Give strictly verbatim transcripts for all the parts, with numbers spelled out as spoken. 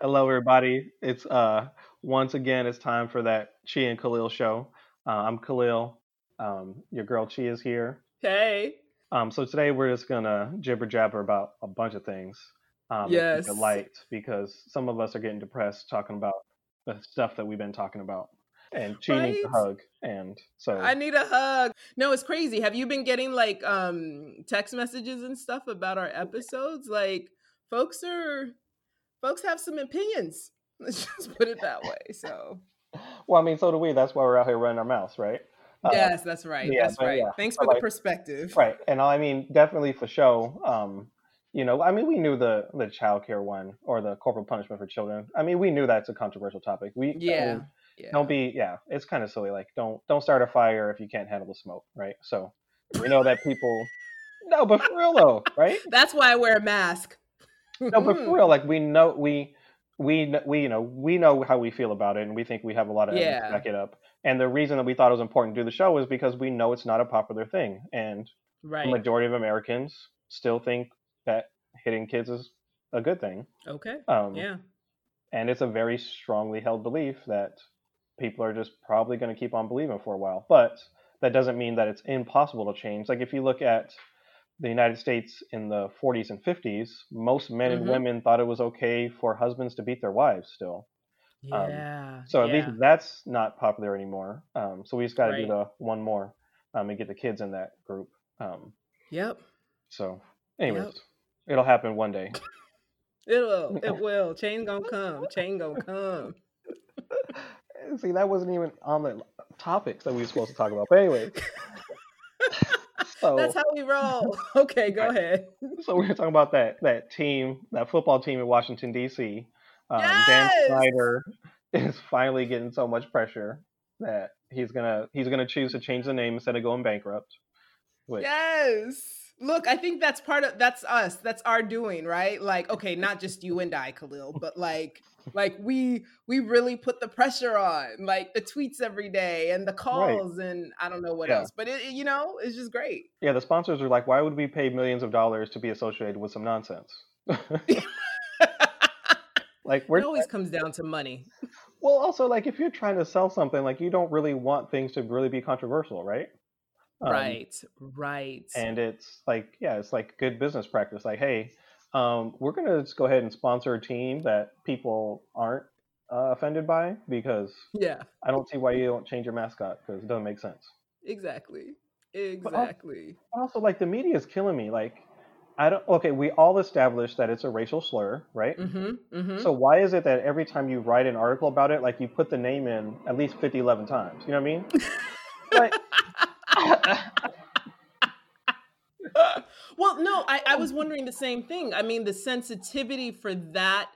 Hello, everybody. It's uh once again, it's time for that Chi and Khalil show. Uh, I'm Khalil. Um, your girl Chi is here. Hey. Um, so today we're just gonna jibber jabber about a bunch of things. Um, yes. Light, because some of us are getting depressed talking about the stuff that we've been talking about. And she right? needs a hug, and so I need a hug. No, it's crazy. Have you been getting like um, text messages and stuff about our episodes? Like, folks are, folks have some opinions. Let's just put it that way. So, well, I mean, so do we. That's why we're out here running our mouths, right? Yes, uh, that's right. Yeah, that's right. Yeah. Thanks for but the like, perspective. Right, and I mean, definitely for show. Um, you know, I mean, we knew the the childcare one or the corporal punishment for children. I mean, we knew that's a controversial topic. We yeah. I mean, Yeah. Don't be, yeah, it's kind of silly. Like, don't don't start a fire if you can't handle the smoke, right? So, we know that people, no, but for real though, right? That's why I wear a mask. No, but for real, like we know, we, we, we, you know, we know how we feel about it, and we think we have a lot of evidence yeah. to back it up. And the reason that we thought it was important to do the show is because we know it's not a popular thing, and right. the majority of Americans still think that hitting kids is a good thing. Okay. Um, yeah. And it's a very strongly held belief that people are just probably going to keep on believing for a while. But that doesn't mean that it's impossible to change. Like if you look at the United States in the forties and fifties, most men mm-hmm. and women thought it was okay for husbands to beat their wives still. Yeah. Um, so at yeah. least that's not popular anymore. Um, so we just got to right. do the one more um, and get the kids in that group. Um, yep. So anyways, yep. it'll happen one day. It'll, it will. Change gonna come. Change gonna come. See, that wasn't even on the topics that we were supposed to talk about. But anyway. So, that's how we roll. Okay, go right. ahead. So we were talking about that that team, that football team in Washington, D C. Um, yes! Dan Snyder is finally getting so much pressure that he's gonna he's gonna choose to change the name instead of going bankrupt. Which, yes. Look, I think that's part of, that's us. That's our doing, right? Like, okay, not just you and I, Khalil, but like, like we, we really put the pressure on, like the tweets every day and the calls right. and I don't know what yeah. else, but it, it, you know, it's just great. Yeah. The sponsors are like, why would we pay millions of dollars to be associated with some nonsense? Like we're, it always comes down to money. Well, also like if you're trying to sell something, like you don't really want things to really be controversial, right? Um, right, right. And it's like, yeah, it's like good business practice. Like, hey, um, we're going to just go ahead and sponsor a team that people aren't uh, offended by because yeah. I don't see why you don't change your mascot because it doesn't make sense. Exactly, exactly. But also, also, like, the media is killing me. Like, I don't, okay, we all established that it's a racial slur, right? Mm-hmm, mm-hmm. So why is it that every time you write an article about it, like you put the name in at least fifty, eleven times? You know what I mean? Like... Well, no, I, I was wondering the same thing. I mean, the sensitivity for that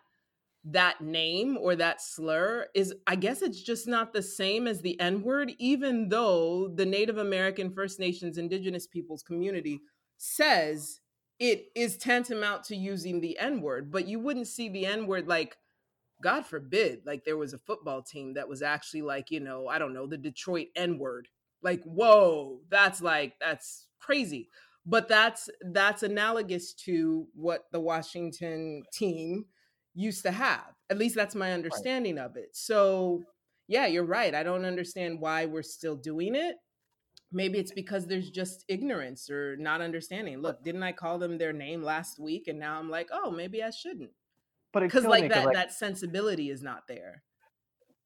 that name or that slur is, I guess it's just not the same as the N-word, even though the Native American, First Nations, Indigenous peoples community says it is tantamount to using the N-word. But you wouldn't see the N-word like, God forbid, like there was a football team that was actually like, you know, I don't know, the Detroit N-word. Like, whoa, that's like, that's crazy. But that's that's analogous to what the Washington team used to have. At least that's my understanding right. of it. So, yeah, you're right. I don't understand why we're still doing it. Maybe it's because there's just ignorance or not understanding. Look, didn't I call them their name last week? And now I'm like, oh, maybe I shouldn't. But because like that, like- that sensibility is not there.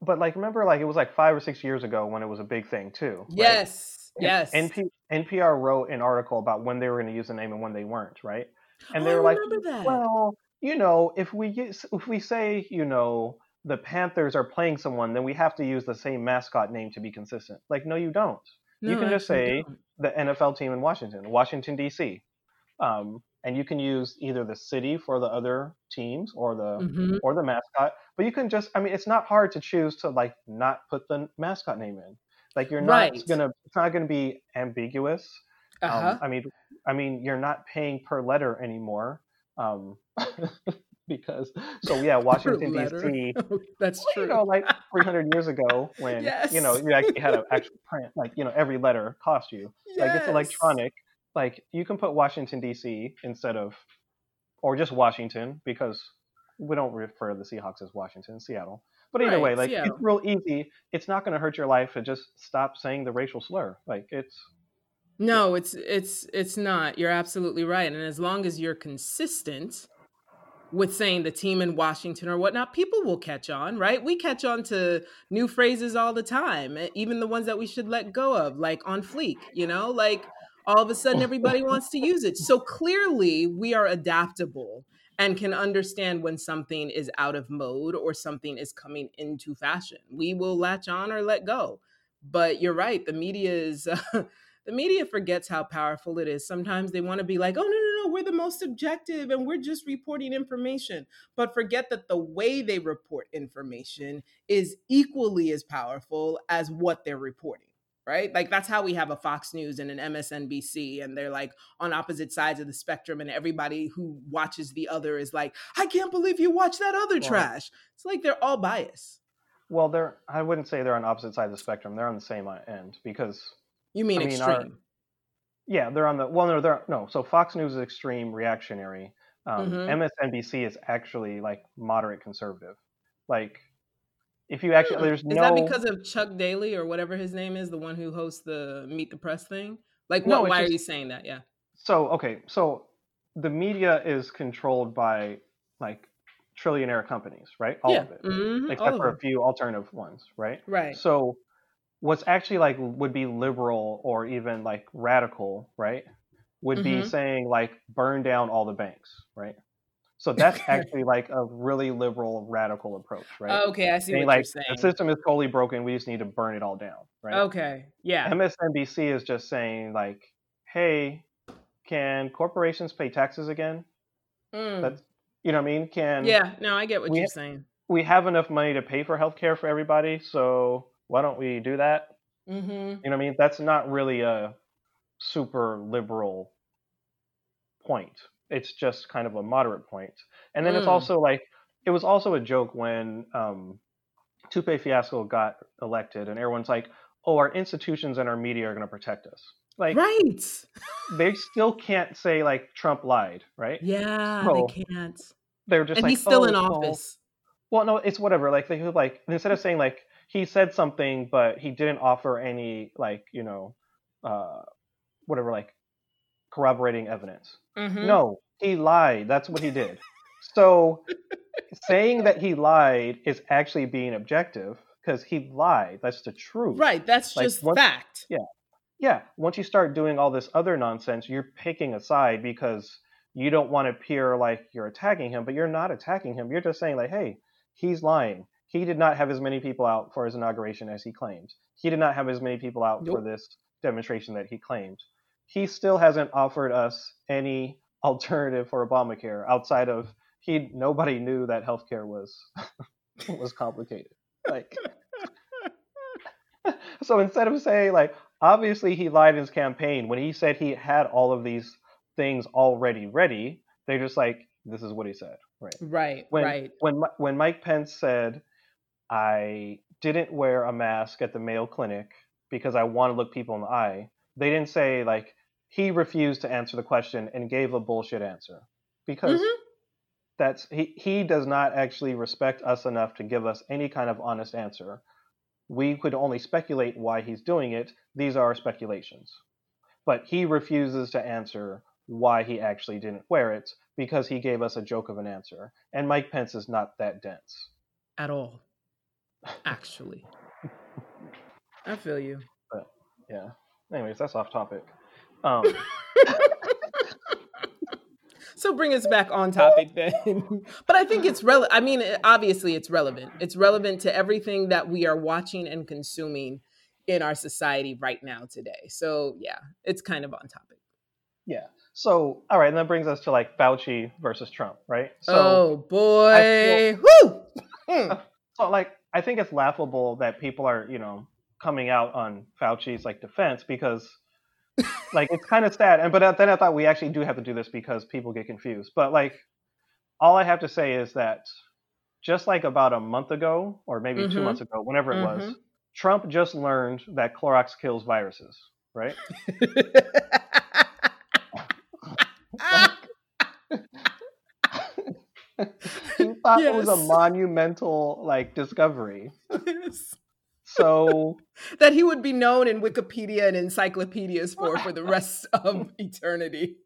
But like, remember, like it was like five or six years ago when it was a big thing too. Right? Yes, yes. N P R wrote an article about when they were going to use the name and when they weren't, right? And oh, they were I remember like, that. well, you know, if we use, if we say, you know, the Panthers are playing someone, then we have to use the same mascot name to be consistent. Like, no, you don't. No, you can just say don't. The N F L team in Washington, Washington D C, um, and you can use either the city for the other teams or the mm-hmm. or the mascot. But you can just, I mean, it's not hard to choose to like not put the mascot name in. Like you're not right. gonna, it's not gonna be ambiguous. Uh-huh. Um, I mean, I mean, you're not paying per letter anymore um, because. So yeah, Washington D C. Oh, that's well, true. You know, like three hundred years ago, when yes. you know you actually had an actual print, like you know every letter cost you. Yes. Like it's electronic. Like you can put Washington D C instead of, or just Washington because. we don't refer to the Seahawks as Washington, Seattle. But either right, way, like Seattle. It's real easy. It's not going to hurt your life to just stop saying the racial slur. Like it's no, it's it's it's not. You're absolutely right. And as long as you're consistent with saying the team in Washington or whatnot, people will catch on, right? We catch on to new phrases all the time, even the ones that we should let go of, like on fleek, you know, like all of a sudden everybody wants to use it. So clearly we are adaptable and can understand when something is out of mode or something is coming into fashion. We will latch on or let go. But you're right, the media is... Uh, the media forgets how powerful it is. Sometimes they want to be like, oh, no, no, no, we're the most objective and we're just reporting information. But forget that the way they report information is equally as powerful as what they're reporting, right? Like that's how we have a Fox News and an M S N B C, and they're like on opposite sides of the spectrum, and everybody who watches the other is like, I can't believe you watch that other yeah. trash. It's like they're all biased. Well, they're I wouldn't say they're on opposite sides of the spectrum. They're on the same end because... You mean, I mean extreme? Our, yeah, they're on the well. No, they're no. So Fox News is extreme reactionary. Um, mm-hmm. M S N B C is actually like moderate conservative. Like, if you actually mm. there's is no. Is that because of Chuck Daly or whatever his name is, the one who hosts the Meet the Press thing? Like, what? No, why just, are you saying that? Yeah. So okay, so the media is controlled by like trillionaire companies, right? All yeah. of it, mm-hmm. except for it. a few alternative ones, right? Right. So. What's actually like would be liberal or even like radical, right? Would mm-hmm. be saying like burn down all the banks, right? So that's actually like a really liberal radical approach, right? Oh, okay, I see and what like, you're saying. The system is totally broken. We just need to burn it all down, right? Okay, yeah. M S N B C is just saying like, hey, can corporations pay taxes again? Mm. That's, you know what I mean? Can yeah, no, I get what we, you're saying. We have enough money to pay for healthcare for everybody, so. Why don't we do that? Mm-hmm. You know what I mean? That's not really a super liberal point. It's just kind of a moderate point. And then mm. it's also like, it was also a joke when um, Tupé Fiasco got elected and everyone's like, oh, our institutions and our media are going to protect us. Like, right. They still can't say like Trump lied, right? Yeah, so they can't. They're just and like, he's still oh, in office. No. Well, no, it's whatever. Like they like, instead of saying like, he said something, but he didn't offer any, like, you know, uh, whatever, like, corroborating evidence. Mm-hmm. No, he lied. That's what he did. So saying that he lied is actually being objective because he lied. That's the truth. Right. That's like, just once, fact. Yeah. Yeah. Once you start doing all this other nonsense, you're picking a side because you don't want to appear like you're attacking him, but you're not attacking him. You're just saying, like, hey, he's lying. He did not have as many people out for his inauguration as he claimed. He did not have as many people out nope. for this demonstration that he claimed. He still hasn't offered us any alternative for Obamacare outside of he. Nobody knew that healthcare was was complicated. Like, so instead of saying like, obviously he lied in his campaign when he said he had all of these things already ready. They're just like, this is what he said, right? Right. When, right. When when Mike Pence said. I didn't wear a mask at the Mayo Clinic because I want to look people in the eye. They didn't say, like, he refused to answer the question and gave a bullshit answer. Because mm-hmm. that's he, he does not actually respect us enough to give us any kind of honest answer. We could only speculate why he's doing it. These are speculations. But he refuses to answer why he actually didn't wear it because he gave us a joke of an answer. And Mike Pence is not that dense. At all. Actually, I feel you. But yeah. Anyways, that's off topic. Um, so bring us back on topic then. But I think it's relevant. I mean, obviously, it's relevant. It's relevant to everything that we are watching and consuming in our society right now today. So yeah, it's kind of on topic. Yeah. So all right, and that brings us to like Fauci versus Trump, right? So oh boy! Feel- Woo! So like. I think it's laughable that people are, you know, coming out on Fauci's like defense because, like, it's kind of sad. And but then I thought we actually do have to do this because people get confused. But like, all I have to say is that just like about a month ago or maybe mm-hmm. two months ago, whenever it mm-hmm. was, Trump just learned that Clorox kills viruses, right? thought yes. it was a monumental, like, discovery. Yes. So that he would be known in Wikipedia and encyclopedias for for the rest of eternity.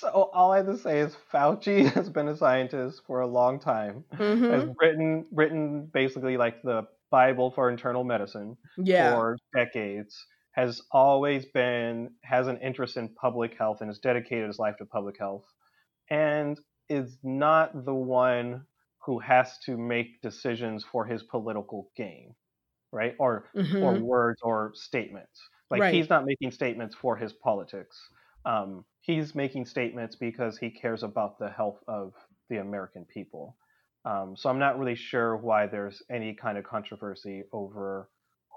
So all I have to say is Fauci has been a scientist for a long time. Mm-hmm. Has written written basically like the Bible for internal medicine yeah. for decades. Has always been has an interest in public health and has dedicated his life to public health, and is not the one who has to make decisions for his political game, right? Or mm-hmm. or words or statements. Like right. he's not making statements for his politics. Um, he's making statements because he cares about the health of the American people. Um, so I'm not really sure why there's any kind of controversy over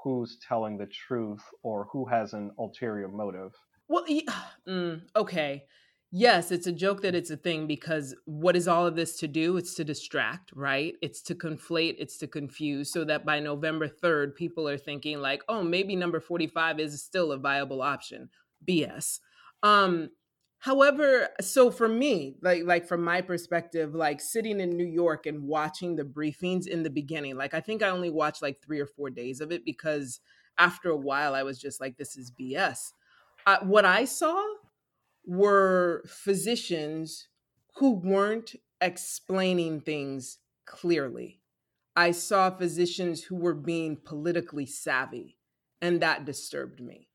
who's telling the truth or who has an ulterior motive. Well, mm, okay. Yes, it's a joke that it's a thing, because what is all of this to do? It's to distract, right? It's to conflate, it's to confuse, so that by November third, people are thinking like, oh, maybe number forty-five is still a viable option. B S. Um, however, so for me, like, like from my perspective, like sitting in New York and watching the briefings in the beginning, like I think I only watched like three or four days of it, because after a while I was just like, this is B S. Uh, what I saw were physicians who weren't explaining things clearly. I saw physicians who were being politically savvy, and that disturbed me.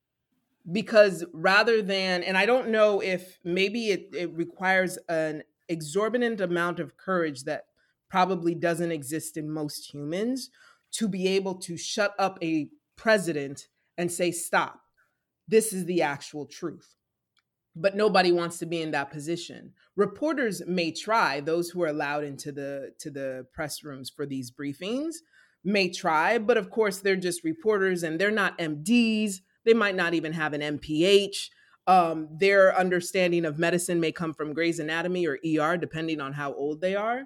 Because rather than, and I don't know if maybe it, it requires an exorbitant amount of courage that probably doesn't exist in most humans to be able to shut up a president and say, stop, this is the actual truth. But nobody wants to be in that position. Reporters may try, those who are allowed into the to the press rooms for these briefings may try, but of course they're just reporters and they're not M Ds. They might not even have an M P H. Um, their understanding of medicine may come from Grey's Anatomy or E R, depending on how old they are.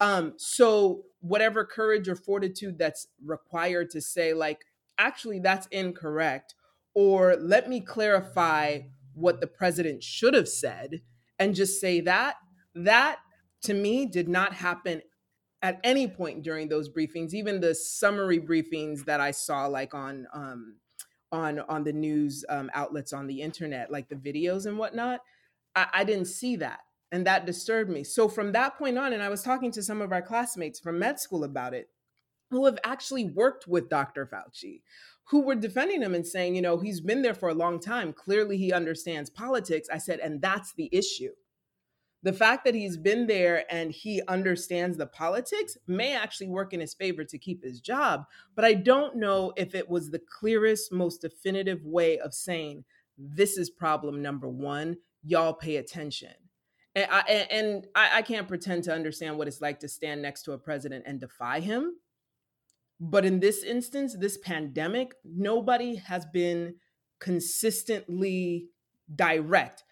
Um, so whatever courage or fortitude that's required to say like, actually that's incorrect, or let me clarify what the president should have said and just say that, that to me did not happen at any point during those briefings, even the summary briefings that I saw like on um, on, on the news um, outlets on the internet, like the videos and whatnot. I, I didn't see that. And that disturbed me. So from that point on, and I was talking to some of our classmates from med school about it, who have actually worked with Doctor Fauci, who were defending him and saying, you know, he's been there for a long time. Clearly he understands politics. I said, and that's the issue. The fact that he's been there and he understands the politics may actually work in his favor to keep his job. But I don't know if it was the clearest, most definitive way of saying, this is problem number one, y'all pay attention. And I, and I, I can't pretend to understand what it's like to stand next to a president and defy him. But in this instance, this pandemic, nobody has been consistently direct,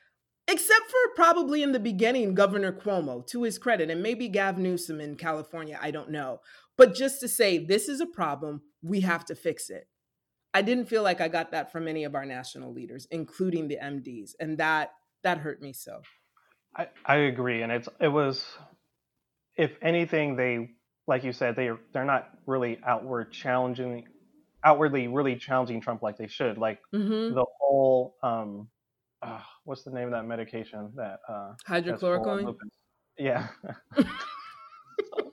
except for probably in the beginning, Governor Cuomo, to his credit, and maybe Gavin Newsom in California, I don't know. But just to say, this is a problem, we have to fix it. I didn't feel like I got that from any of our national leaders, including the M Ds, and that that hurt me so. I, I agree, and it's it was, if anything, they... Like you said, they they're not really outward challenging, outwardly really challenging Trump like they should. Like mm-hmm. the whole, um, uh, what's the name of that medication? That uh, hydrochloroquine. Yeah. so,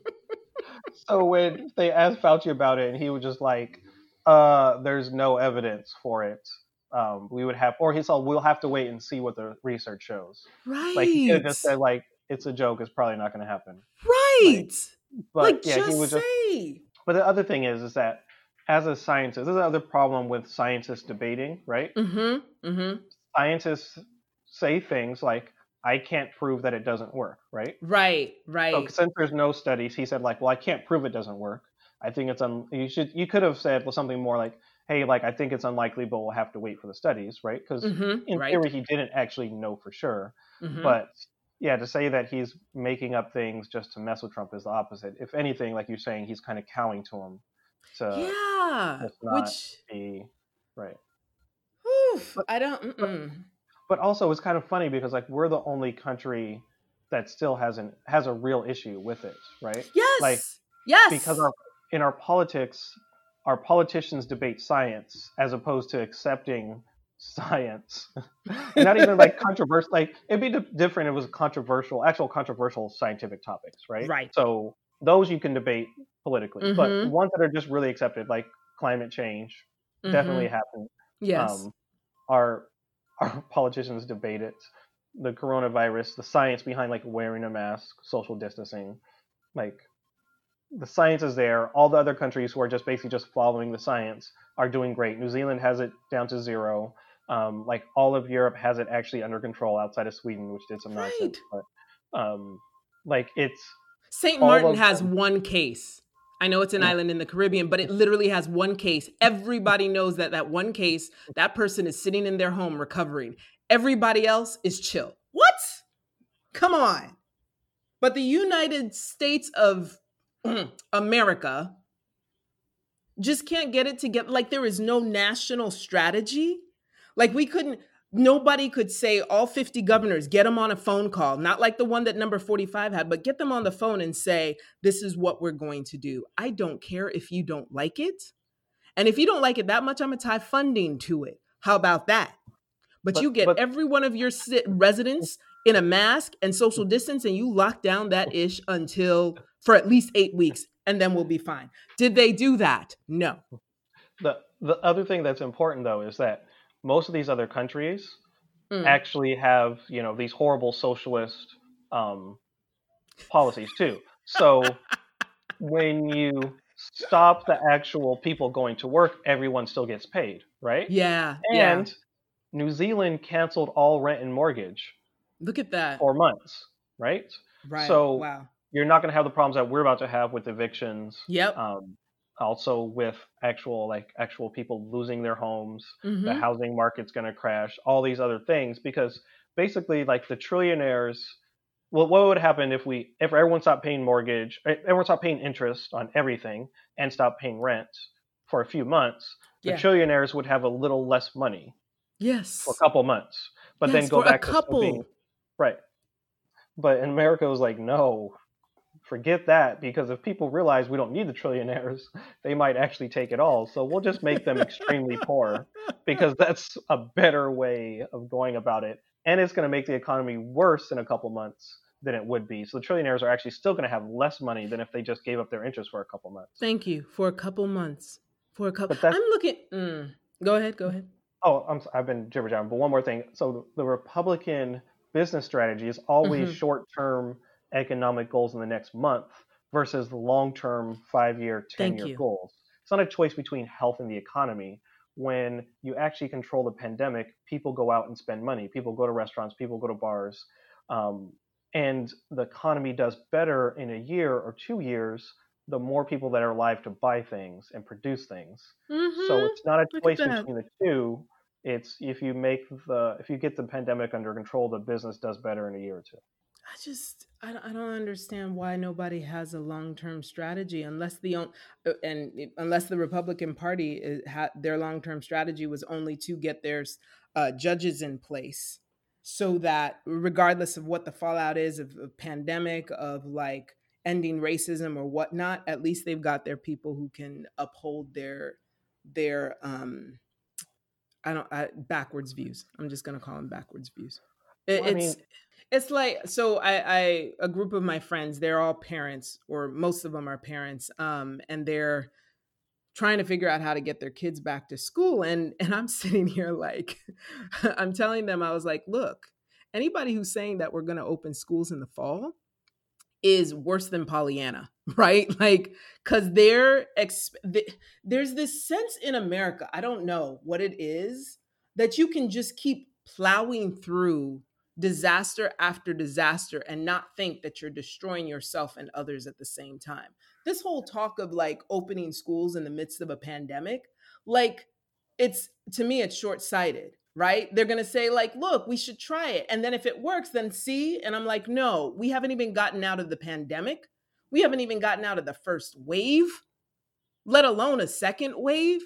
so when they asked Fauci about it, and he was just like, uh, "There's no evidence for it. Um, we would have, or he said, we'll have to wait and see what the research shows." Right. Like he could have just said, "Like it's a joke. It's probably not going to happen." Right. Like, But like, yeah, just he was just, say. But the other thing is, is that as a scientist, there's another problem with scientists debating, right? Mm-hmm, mm-hmm. Scientists say things like, I can't prove that it doesn't work, right? Right, right. So since there's no studies, he said like, well, I can't prove it doesn't work. I think it's, un- you should, you could have said well, something more like, hey, like, I think it's unlikely, but we'll have to wait for the studies, right? Because mm-hmm, in right. theory, he didn't actually know for sure, mm-hmm. but... Yeah, to say that he's making up things just to mess with Trump is the opposite. If anything, like you're saying, he's kind of cowing to him. To yeah, not which be right. Oof, but, I don't. But, but also, it's kind of funny because like we're the only country that still hasn't has a real issue with it, right? Yes. Like, yes. Because our, in our politics, our politicians debate science as opposed to accepting science. And not even like controversial. Like, it'd be d- different if it was controversial, actual controversial scientific topics, right? Right. So those you can debate politically, mm-hmm. but ones that are just really accepted, like climate change, mm-hmm. definitely happened. Yes. Um, our our politicians debate it. The coronavirus, the science behind like wearing a mask, social distancing, like the science is there. All the other countries who are just basically just following the science are doing great. New Zealand has it down to zero. Um, like all of Europe has it actually under control outside of Sweden, which did some right. nonsense. But, um, like it's Saint Martin has them. one case. I know it's an yeah. island in the Caribbean, but it literally has one case. Everybody knows that that one case, that person is sitting in their home recovering. Everybody else is chill. What? Come on. But the United States of America just can't get it together. Like, there is no national strategy. Like, we couldn't, nobody could say all fifty governors, get them on a phone call. Not like the one that number forty-five had, but get them on the phone and say, this is what we're going to do. I don't care if you don't like it. And if you don't like it that much, I'm going to tie funding to it. How about that? But, but you get but, every one of your residents in a mask and social distance, and you lock down that ish until for at least eight weeks, and then we'll be fine. Did they do that? No. The the other thing that's important though is that most of these other countries mm. actually have, you know, these horrible socialist um, policies too. So when you stop the actual people going to work, everyone still gets paid, right? Yeah. And. Yeah. New Zealand canceled all rent and mortgage. Look at that. For months, right? Right. So wow. You're not going to have the problems that we're about to have with evictions. Yep. Um, also with actual like actual people losing their homes. Mm-hmm. The housing market's going to crash. All these other things, because basically like the trillionaires. Well, what would happen if we if everyone stopped paying mortgage, everyone stopped paying interest on everything, and stopped paying rent for a few months? Yeah. The trillionaires would have a little less money. Yes. For a couple months. But yes, then go for back a couple. to being, right. But in America, it was like, no, forget that. Because if people realize we don't need the trillionaires, they might actually take it all. So we'll just make them extremely poor, because that's a better way of going about it. And it's going to make the economy worse in a couple months than it would be. So the trillionaires are actually still going to have less money than if they just gave up their interest for a couple months. Thank you. For a couple months. For a couple. I'm looking. Mm. Go ahead. Go ahead. Oh, I'm, I've been jibber-jabbering, but one more thing. So the, the Republican business strategy is always mm-hmm. short-term economic goals in the next month versus the long-term five-year, ten-year goals. It's not a choice between health and the economy. When you actually control the pandemic, people go out and spend money. People go to restaurants. People go to bars. Um, and the economy does better in a year or two years the more people that are alive to buy things and produce things. Mm-hmm. So it's not a choice between the two. It's if you make the, if you get the pandemic under control, the business does better in a year or two. I just, I don't, I don't understand why nobody has a long-term strategy unless the, and unless the Republican Party, is, ha, their long-term strategy was only to get their uh, judges in place so that regardless of what the fallout is of a pandemic, of like ending racism or whatnot, at least they've got their people who can uphold their, their, um, I don't, I, backwards views. I'm just going to call them backwards views. It, well, I mean, it's, it's like, so I, I, a group of my friends, they're all parents, or most of them are parents. Um, and they're trying to figure out how to get their kids back to school. And, and I'm sitting here like, I'm telling them, I was like, look, anybody who's saying that we're going to open schools in the fall is worse than Pollyanna, right? Like, cause they're, exp- th- there's this sense in America, I don't know what it is, that you can just keep plowing through disaster after disaster and not think that you're destroying yourself and others at the same time. This whole talk of like opening schools in the midst of a pandemic, like it's, to me, it's short-sighted. Right? They're going to say like, look, we should try it. And then if it works, then see. And I'm like, no, we haven't even gotten out of the pandemic. We haven't even gotten out of the first wave, let alone a second wave.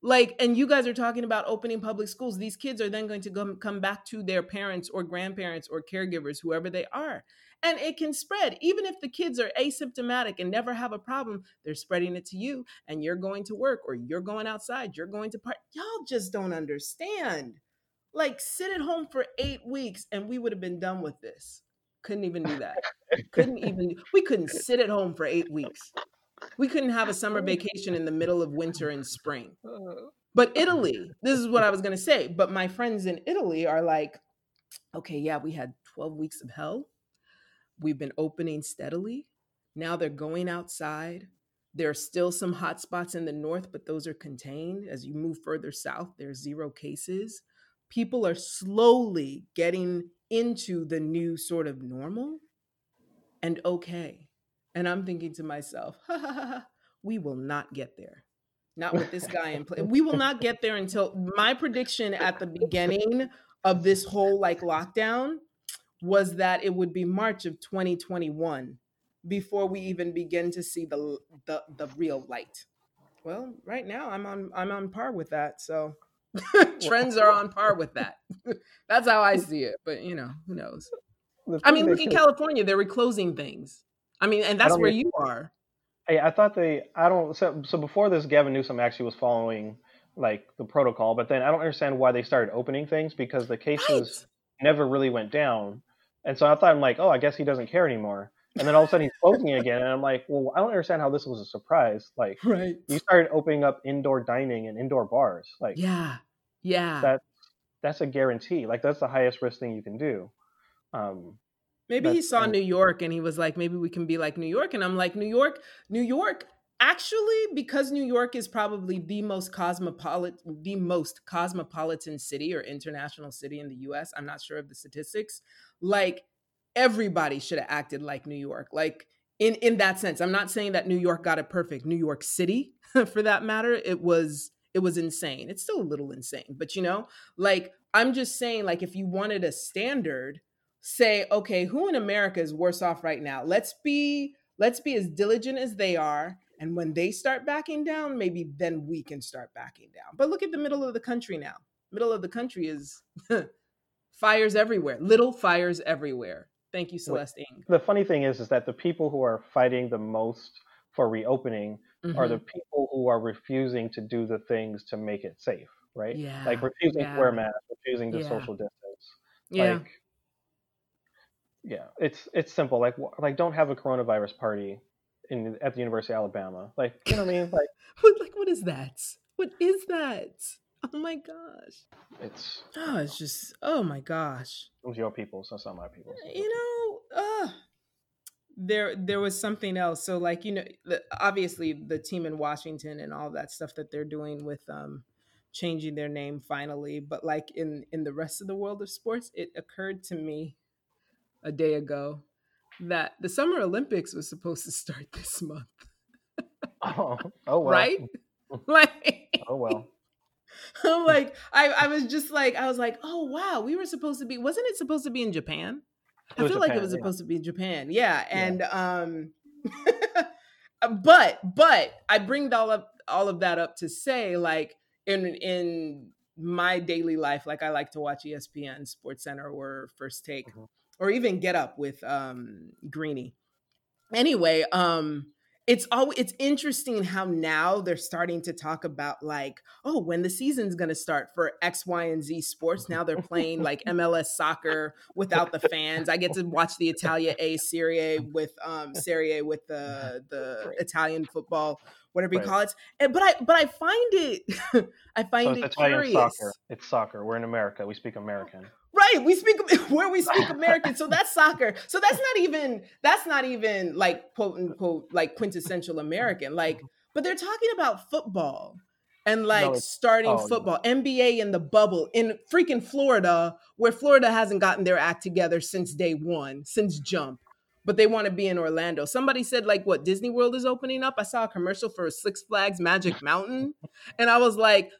Like, and you guys are talking about opening public schools. These kids are then going to go, come back to their parents or grandparents or caregivers, whoever they are. And it can spread. Even if the kids are asymptomatic and never have a problem, they're spreading it to you, and you're going to work or you're going outside, you're going to party. Y'all just don't understand. Like, sit at home for eight weeks and we would have been done with this. Couldn't even do that. Couldn't even, we couldn't sit at home for eight weeks. We couldn't have a summer vacation in the middle of winter and spring. But Italy, this is what I was going to say. But my friends in Italy are like, okay, yeah, we had twelve weeks of hell. We've been opening steadily. Now they're going outside. There are still some hot spots in the north, but those are contained. As you move further south, there's zero cases. People are slowly getting into the new sort of normal and okay. And I'm thinking to myself, ha, ha, ha, ha, we will not get there. Not with this guy in play. We will not get there until, my prediction at the beginning of this whole like lockdown was that it would be March of twenty twenty-one before we even begin to see the the, the real light. Well, right now I'm on I'm on par with that. So trends are on par with that. That's how I see it. But you know, who knows? I mean, look at California. They're reclosing things. I mean, and that's where you are. Hey, I thought they. I don't. So, so before this, Gavin Newsom actually was following like the protocol. But then I don't understand why they started opening things because the cases right. never really went down. And so I thought, I'm like, oh, I guess he doesn't care anymore. And then all of a sudden he's closing it again. And I'm like, well, I don't understand how this was a surprise. Like, right. you started opening up indoor dining and indoor bars. Like, yeah, yeah. That, that's a guarantee. Like, that's the highest risk thing you can do. Um, maybe he saw New York and he was like, maybe we can be like New York. And I'm like, New York, New York, actually, because New York is probably the most cosmopolitan, the most cosmopolitan city or international city in the U S. I'm not sure of the statistics. Like, everybody should have acted like New York, like in, in that sense. I'm not saying that New York got it perfect. New York City, for that matter, it was it was insane. It's still a little insane, but you know, like I'm just saying, like if you wanted a standard, say, okay, who in America is worse off right now? Let's be let's be as diligent as they are, and when they start backing down, maybe then we can start backing down. But look at the middle of the country now. Middle of the country is fires everywhere, little fires everywhere. Thank you, Celeste Ng. The funny thing is, is that the people who are fighting the most for reopening mm-hmm. are the people who are refusing to do the things to make it safe, right? Yeah, like refusing yeah. to wear masks, refusing to yeah. social distance. Yeah. Like, yeah, it's it's simple. Like like don't have a coronavirus party in at the University of Alabama. Like, you know what I mean? Like, what, like what is that? What is that? Oh my gosh. It's oh, it's just oh my gosh. It was your people, so it's not my people. You know, uh, there there was something else. So like, you know, the, obviously the team in Washington and all that stuff that they're doing with um changing their name finally, but like in in the rest of the world of sports, it occurred to me a day ago that the Summer Olympics was supposed to start this month. oh, oh well. Right? Like oh well. I'm like, I, I was just like, I was like, oh, wow, we were supposed to be, wasn't it supposed to be in Japan? I feel Japan, like it was yeah. supposed to be in Japan. Yeah. And, yeah. um, but, but I bring all up, all of that up to say, like in, in my daily life, like I like to watch E S P N, Sports Center or First Take mm-hmm. or even Get Up with, um, Greeny. Anyway, um, It's always, it's interesting how now they're starting to talk about like, oh, when the season's going to start for X, Y, and Z sports. Now they're playing like M L S soccer without the fans. I get to watch the Italia A Serie A with um, Serie A with the the Italian football, whatever you right. call it. And, but I but I find it I find so it's it Italian curious. Soccer. It's soccer. We're in America. We speak American. Right, we speak where we speak American, so that's soccer. So that's not even that's not even like quote unquote like quintessential American. Like, but they're talking about football and like no, starting oh, football, no. N B A in the bubble in freaking Florida, where Florida hasn't gotten their act together since day one, since jump. But they want to be in Orlando. Somebody said like, what, Disney World is opening up? I saw a commercial for Six Flags Magic Mountain, and I was like,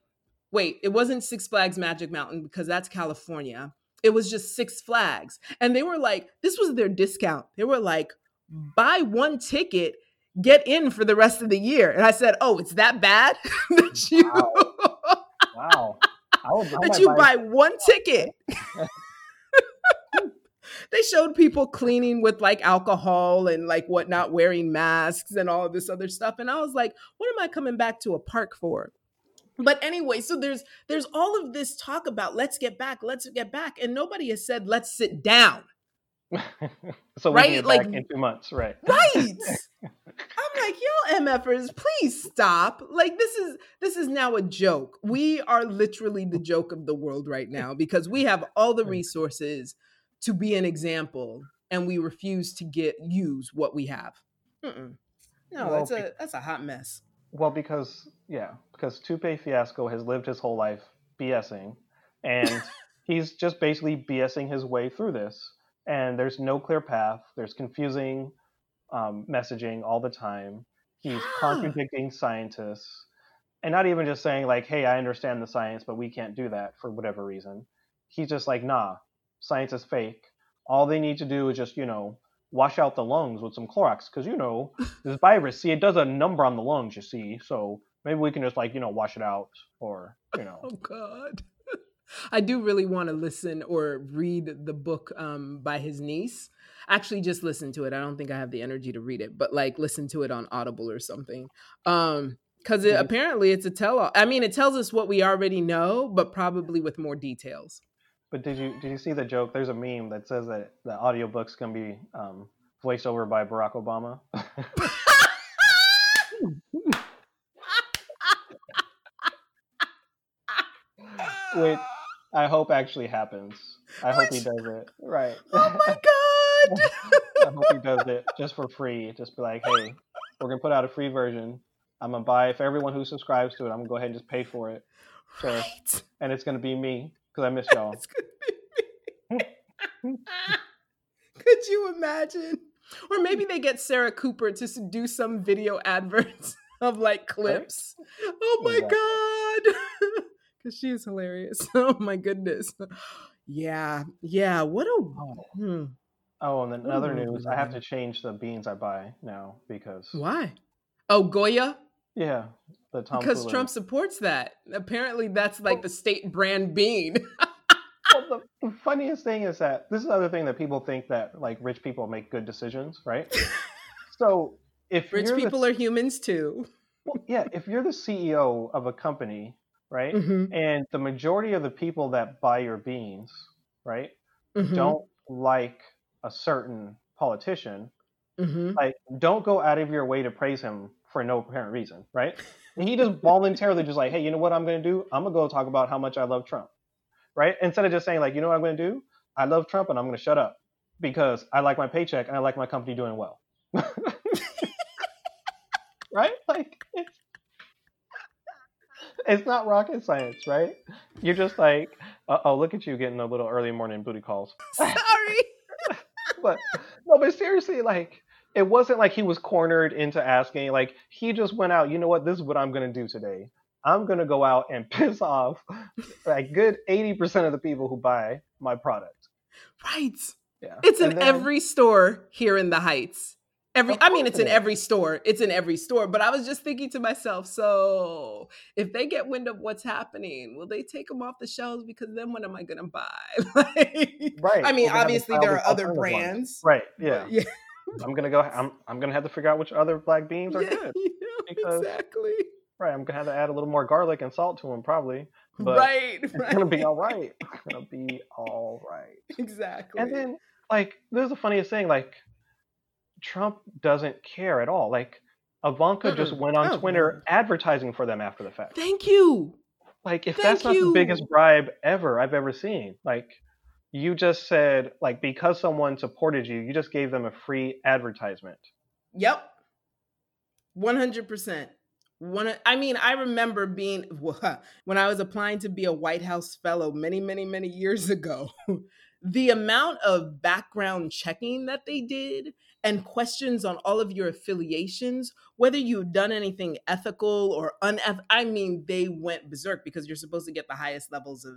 wait, it wasn't Six Flags Magic Mountain because that's California. It was just Six Flags. And they were like, this was their discount. They were like, buy one ticket, get in for the rest of the year. And I said, oh, it's that bad? that you, wow. Wow. I would, I that you buy, buy one ticket. They showed people cleaning with like alcohol and like whatnot, wearing masks and all of this other stuff. And I was like, what am I coming back to a park for? But anyway, so there's there's all of this talk about let's get back, let's get back. And nobody has said, let's sit down. So we right? get back like, in two months, right? Right. I'm like, y'all MFers, please stop. Like this is this is now a joke. We are literally the joke of the world right now because we have all the resources to be an example, and we refuse to get use what we have. Mm-mm. No, well, that's a that's a hot mess. Well, because yeah, because Tupé Fiasco has lived his whole life BSing, and he's just basically BSing his way through this. And there's no clear path. There's confusing um, messaging all the time. He's yeah. contradicting scientists, and not even just saying like, "Hey, I understand the science, but we can't do that for whatever reason." He's just like, "Nah." Science is fake. All they need to do is just, you know, wash out the lungs with some Clorox. Because, you know, this virus, see, it does a number on the lungs, you see. So maybe we can just, like, you know, wash it out or, you know. Oh, God. I do really want to listen or read the book um, by his niece. Actually, just listen to it. I don't think I have the energy to read it. But, like, listen to it on Audible or something. Um, because it, apparently it's a tell-all. I mean, it tells us what we already know, but probably with more details. But did you did you see the joke? There's a meme that says that the audiobook's going to be um, voiced over by Barack Obama. Which I hope actually happens. I hope he does it. Right. Oh my God! I hope he does it just for free. Just be like, hey, we're going to put out a free version. I'm going to buy it for everyone who subscribes to it. I'm going to go ahead and just pay for it. So, right. And it's going to be me. I miss y'all. Could you imagine? Or maybe they get Sarah Cooper to do some video adverts of like clips. Oh my yeah. God. Because she is hilarious. Oh my goodness. Yeah. Yeah. What a. Oh, hmm. oh and then another news. I have to change the beans I buy now because. Why? Oh, Goya? Yeah. The because Trump supports that. Apparently, that's like oh. the state brand bean. Well, the, the funniest thing is that this is another thing that people think that like rich people make good decisions, right? So if rich people the, are humans too, well, yeah. If you're the C E O of a company, right, mm-hmm. and the majority of the people that buy your beans, right, mm-hmm. don't like a certain politician, mm-hmm. like don't go out of your way to praise him for no apparent reason, right? And he just voluntarily just like, hey, you know what I'm going to do? I'm going to go talk about how much I love Trump, right? Instead of just saying like, you know what I'm going to do? I love Trump and I'm going to shut up because I like my paycheck and I like my company doing well. Right? Like, it's, it's not rocket science, right? You're just like, uh-oh, look at you getting a little early morning booty calls. Sorry. But no, but seriously, like, it wasn't like he was cornered into asking. Like, he just went out, you know what, this is what I'm going to do today. I'm going to go out and piss off like good eighty percent of the people who buy my product. Right. Yeah. It's and in then, every store here in the Heights. Every, I mean, it's in every store. It's in every store. But I was just thinking to myself, so if they get wind of what's happening, will they take them off the shelves? Because then what am I going to buy? Like, right. I mean, well, obviously there are other brands. Ones. Right. Yeah. Yeah. I'm gonna go. I'm I'm gonna have to figure out which other black beans are yeah, good. Yeah, because, exactly. Right. I'm gonna have to add a little more garlic and salt to them, probably. But right. It's right. gonna be all right. It's gonna be all right. Exactly. And then, like, there's the funniest thing. Like, Trump doesn't care at all. Like, Ivanka mm-hmm. just went on oh, Twitter man. advertising for them after the fact. Thank you. Like, if Thank that's not you. the biggest bribe ever I've ever seen, like. You just said, like, because someone supported you, you just gave them a free advertisement. Yep. one hundred percent. One, I mean, I remember being, when I was applying to be a White House fellow many, many, many years ago, the amount of background checking that they did and questions on all of your affiliations, whether you've done anything ethical or unethical, I mean, they went berserk because you're supposed to get the highest levels of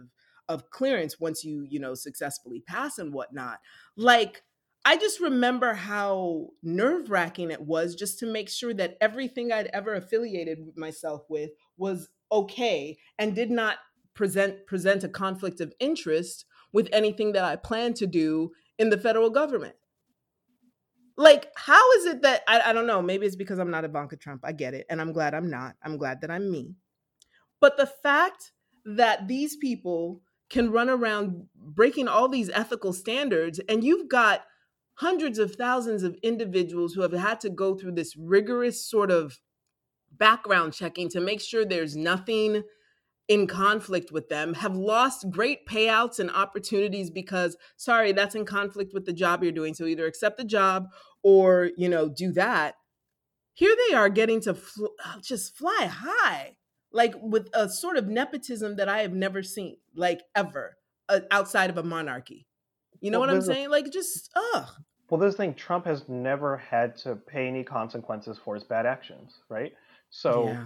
of clearance once you, you know, successfully pass and whatnot. Like, I just remember how nerve-wracking it was just to make sure that everything I'd ever affiliated myself with was okay and did not present present a conflict of interest with anything that I plan to do in the federal government. Like, how is it that, I, I don't know, maybe it's because I'm not Ivanka Trump. I get it. And I'm glad I'm not. I'm glad that I'm me. But the fact that these people can run around breaking all these ethical standards, and you've got hundreds of thousands of individuals who have had to go through this rigorous sort of background checking to make sure there's nothing in conflict with them, have lost great payouts and opportunities because, sorry, that's in conflict with the job you're doing. So either accept the job or, you know, do that. Here they are getting to fl- just fly high, like with a sort of nepotism that I have never seen, like ever, uh, outside of a monarchy. You know well, what I'm saying? A, like, just, ugh. Well, this thing, Trump has never had to pay any consequences for his bad actions, right? So yeah.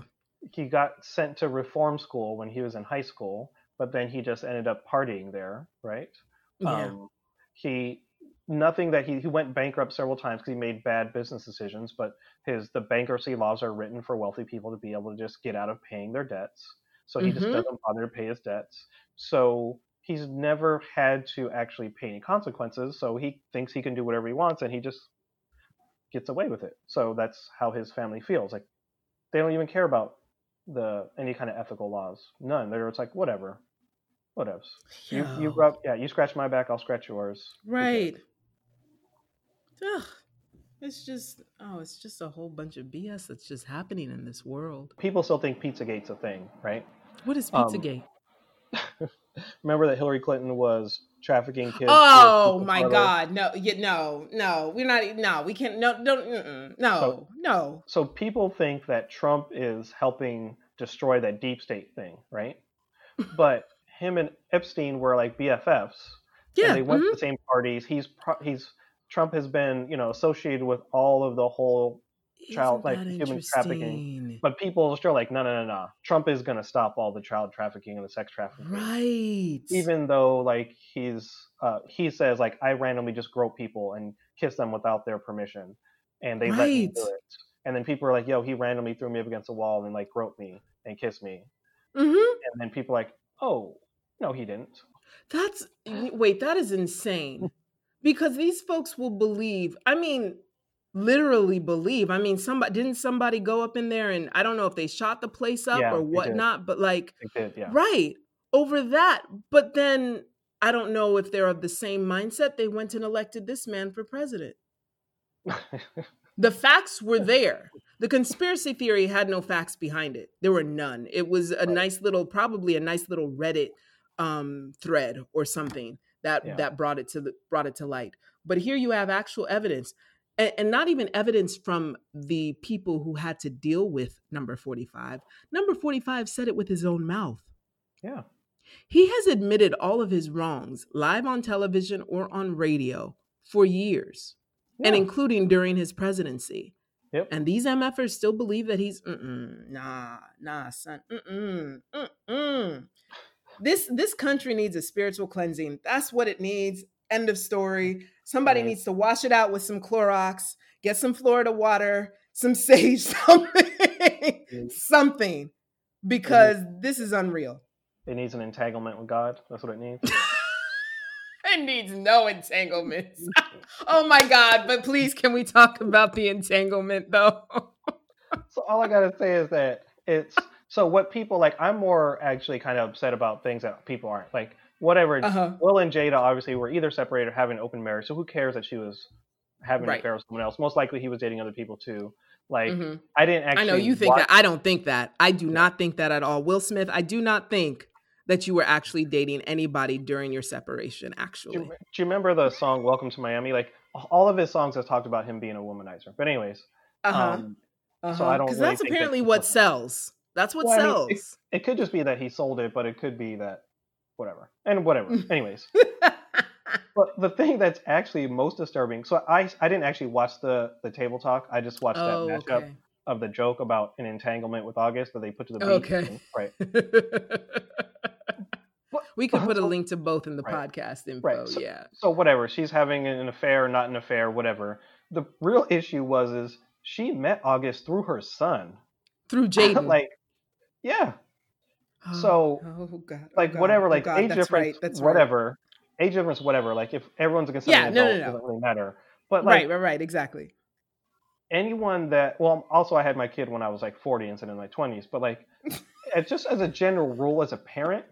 He got sent to reform school when he was in high school, but then he just ended up partying there, right? Yeah. Um, he, nothing that he, he went bankrupt several times because he made bad business decisions, but his, the bankruptcy laws are written for wealthy people to be able to just get out of paying their debts. So he mm-hmm. just doesn't bother to pay his debts. So he's never had to actually pay any consequences, so he thinks he can do whatever he wants, and he just gets away with it. So that's how his family feels. Like, they don't even care about the any kind of ethical laws. None. They're it's like, whatever. Whatevs. You, you rub, yeah, you scratch my back, I'll scratch yours. Right. Ugh. It's just, oh, it's just a whole bunch of B S that's just happening in this world. People still think Pizzagate's a thing, right? What is Pizzagate? Um, Remember that Hillary Clinton was trafficking kids? Oh my murder? God! No, yeah, no, no. We're not. No, we can't. No, don't. Mm-mm, no, so, no. So people think that Trump is helping destroy that deep state thing, right? But him and Epstein were like B F Fs. Yeah, and they went mm-hmm. to the same parties. He's pro- he's Trump has been, you know, associated with all of the whole child like human trafficking, but people are still like, no, no, no, no. Trump is going to stop all the child trafficking and the sex trafficking, right? Even though, like, he's uh, he says, like, I randomly just grope people and kiss them without their permission, and they right. let me do it. And then people are like, yo, he randomly threw me up against a wall and like groped me and kissed me, mm-hmm. and then people are like, oh, no, he didn't. That's wait, that is insane, because these folks will believe. I mean. Literally believe. I mean, somebody didn't somebody go up in there and I don't know if they shot the place up yeah, or whatnot, but like, did, yeah. right over that. But then I don't know if they're of the same mindset. They went and elected this man for president. The facts were there. The conspiracy theory had no facts behind it. There were none. It was a right. nice little, probably a nice little Reddit um, thread or something that, yeah. that brought it to the, brought it to light. But here you have actual evidence. And not even evidence from the people who had to deal with number forty-five. Number forty-five said it with his own mouth. Yeah. He has admitted all of his wrongs live on television or on radio for years, yeah. and including during his presidency. Yep. And these MFers still believe that he's, mm-mm, nah, nah, son, mm-mm, mm-mm. This, this country needs a spiritual cleansing. That's what it needs. End of story. Somebody right. needs to wash it out with some Clorox, get some Florida water, some sage, something, something, because needs, this is unreal. It needs an entanglement with God. That's what it needs. It needs no entanglements. Oh my God. But please, can we talk about the entanglement though? So all I got to say is that it's, so what people like, I'm more actually kind of upset about things that people aren't like, whatever. Uh-huh. Will and Jada obviously were either separated or having an open marriage, so who cares that she was having right. an affair with someone else? Most likely he was dating other people too. Like, mm-hmm. I didn't actually I know you think watch- that. I don't think that. I do not think that at all. Will Smith, I do not think that you were actually dating anybody during your separation, actually. Do you, do you remember the song Welcome to Miami? Like, all of his songs has talked about him being a womanizer. But anyways. Uh-huh. Um, uh-huh. So I don't Because really that's apparently that's what sells. That's what well, sells. I mean, it, it could just be that he sold it, but it could be that whatever and whatever anyways. But the thing that's actually most disturbing, so i i didn't actually watch the the table talk. I just watched oh, that matchup okay. of the joke about an entanglement with August that they put to the beach. Okay. Right. But, we could put a link to both in the right. podcast info. Right. So, yeah so whatever, she's having an affair, not an affair, whatever. The real issue was is she met August through her son, through Jaden. Like, yeah. Oh, so, oh God, oh like God, whatever, like oh God, age difference, right, that's whatever, right. age difference, whatever. Like if everyone's against yeah, no, adult, no, no, it doesn't really matter. But like, right, right, right, exactly. Anyone that, well, also I had my kid when I was like forty instead of in my twenties, but like, it's just as a general rule as a parent,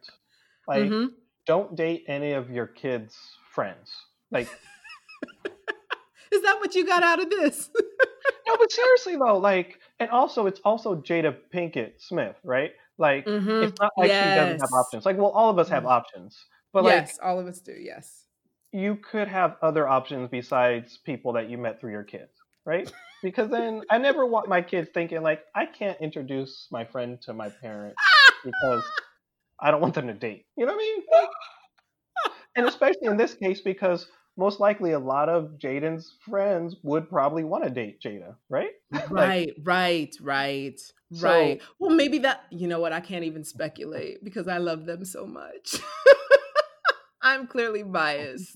like mm-hmm. don't date any of your kids' friends. Like, is that what you got out of this? No, but seriously though, like, and also it's also Jada Pinkett Smith, right? Like, mm-hmm. it's not like yes. she doesn't have options. Like, well, all of us have mm-hmm. options, but like, yes, all of us do. Yes, you could have other options besides people that you met through your kids, right? Because then I never want my kids thinking like, I can't introduce my friend to my parents because I don't want them to date. You know what I mean? Like, and especially in this case, because most likely a lot of Jaden's friends would probably want to date Jada, right? Like, right, right, right, so, right. Well, maybe that, you know what? I can't even speculate because I love them so much. I'm clearly biased.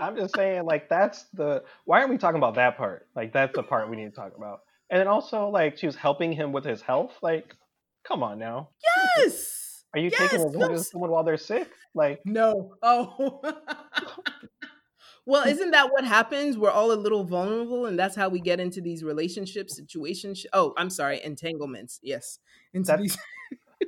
I'm just saying, like, that's the, why aren't we talking about that part? Like, that's the part we need to talk about. And then also, like, she was helping him with his health. Like, come on now. Yes! Are you yes! taking advantage of someone while they're sick? Like, no. Oh. Well, isn't that what happens? We're all a little vulnerable, and that's how we get into these relationships, situations. Oh, I'm sorry, entanglements. Yes. Into these-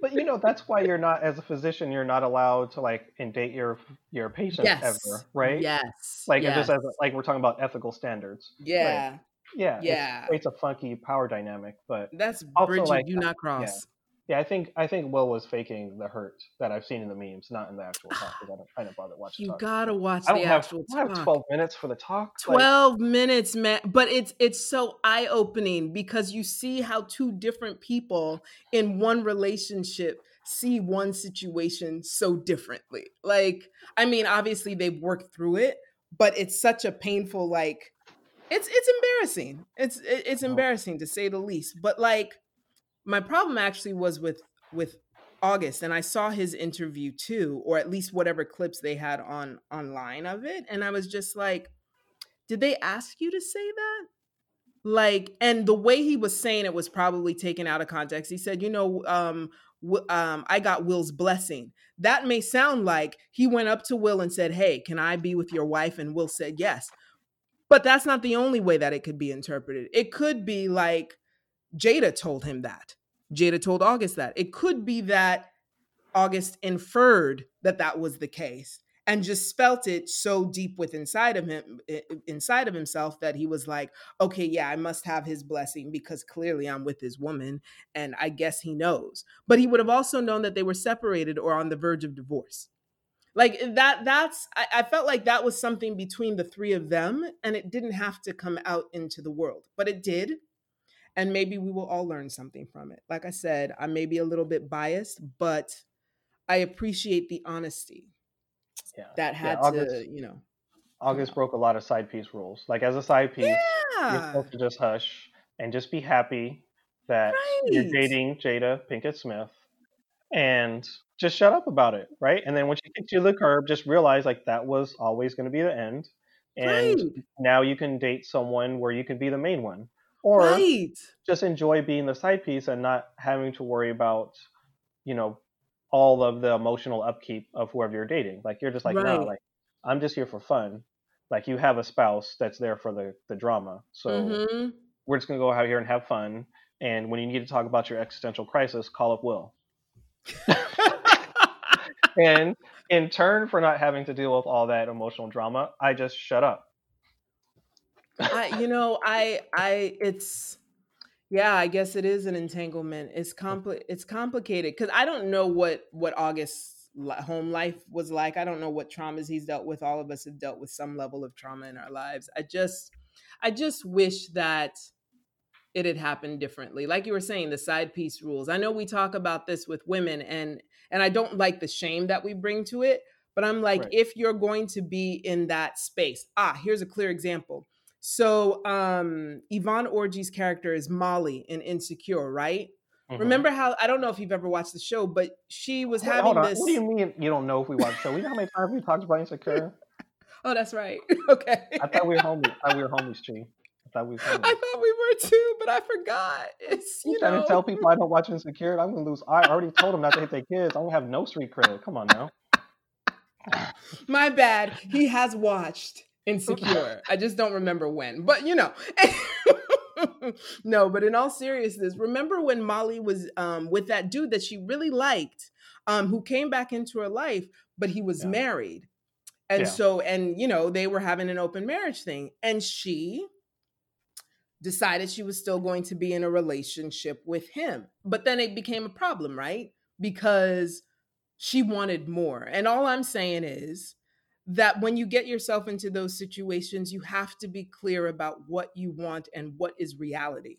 but you know, that's why you're not, as a physician, you're not allowed to like date your your patients yes. ever, right? Yes. Like yes. just as a, like we're talking about ethical standards. Yeah. Like, yeah. Yeah. It's, it's a funky power dynamic, but that's bridge like, you do not cross. Yeah. Yeah, I think I think Will was faking the hurt that I've seen in the memes, not in the actual talk. I don't, I don't bother watching. You talk. Gotta watch I don't the have, actual I don't talk. I have twelve minutes for the talk. Twelve like, minutes, man. But it's it's so eye opening because you see how two different people in one relationship see one situation so differently. Like, I mean, obviously they've worked through it, but it's such a painful like. It's it's embarrassing. It's it's embarrassing to say the least. But like. My problem actually was with with August, and I saw his interview too, or at least whatever clips they had on online of it. And I was just like, did they ask you to say that? Like, and the way he was saying it was probably taken out of context. He said, you know, um, w- um, I got Will's blessing. That may sound like he went up to Will and said, hey, can I be with your wife? And Will said yes. But that's not the only way that it could be interpreted. It could be like Jada told him that. Jada told August that. It could be that August inferred that that was the case and just felt it so deep within inside of him, inside of himself that he was like, okay, yeah, I must have his blessing because clearly I'm with his woman and I guess he knows. But he would have also known that they were separated or on the verge of divorce. Like that, that's, I, I felt like that was something between the three of them and it didn't have to come out into the world, but it did. And maybe we will all learn something from it. Like I said, I may be a little bit biased, but I appreciate the honesty yeah. that had yeah, August, to, you know. August broke a lot of side piece rules. Like as a side piece, yeah. you're supposed to just hush and just be happy that right. you're dating Jada Pinkett Smith and just shut up about it, right? And then when she kicks you to the curb, just realize like that was always going to be the end. And right. now you can date someone where you can be the main one. Or right. just enjoy being the side piece and not having to worry about, you know, all of the emotional upkeep of whoever you're dating. Like, you're just like, right. no, like, I'm just here for fun. Like, you have a spouse that's there for the, the drama. So mm-hmm. we're just going to go out here and have fun. And when you need to talk about your existential crisis, call up Will. And in turn for not having to deal with all that emotional drama, I just shut up. I, you know, I, I, it's, yeah, I guess it is an entanglement. It's compli- it's complicated because I don't know what, what August's home life was like. I don't know what traumas he's dealt with. All of us have dealt with some level of trauma in our lives. I just, I just wish that it had happened differently. Like you were saying, the side piece rules. I know we talk about this with women and, and I don't like the shame that we bring to it, but I'm like, right. if you're going to be in that space, ah, here's a clear example. So um, Yvonne Orji's character is Molly in Insecure, right? Mm-hmm. Remember how, I don't know if you've ever watched the show, but she was Wait, having this. What do you mean you don't know if we watched the show? We know how many times we talked about Insecure? Oh, that's right. Okay. I thought we were homies. I thought we were homies, G. I thought we were. I thought we were too, but I forgot. It's you, you know. Trying to tell people I don't watch Insecure. I'm gonna lose. I already told them not to hit their kids. I'm gonna have no street cred. Come on now. My bad. He has watched Insecure. I just don't remember when, but you know. No, but in all seriousness, remember when Molly was um, with that dude that she really liked, um, who came back into her life, but he was yeah. married. And yeah. so, and you know, they were having an open marriage thing, and she decided she was still going to be in a relationship with him. But then it became a problem, right? Because she wanted more. And all I'm saying is that when you get yourself into those situations, you have to be clear about what you want and what is reality,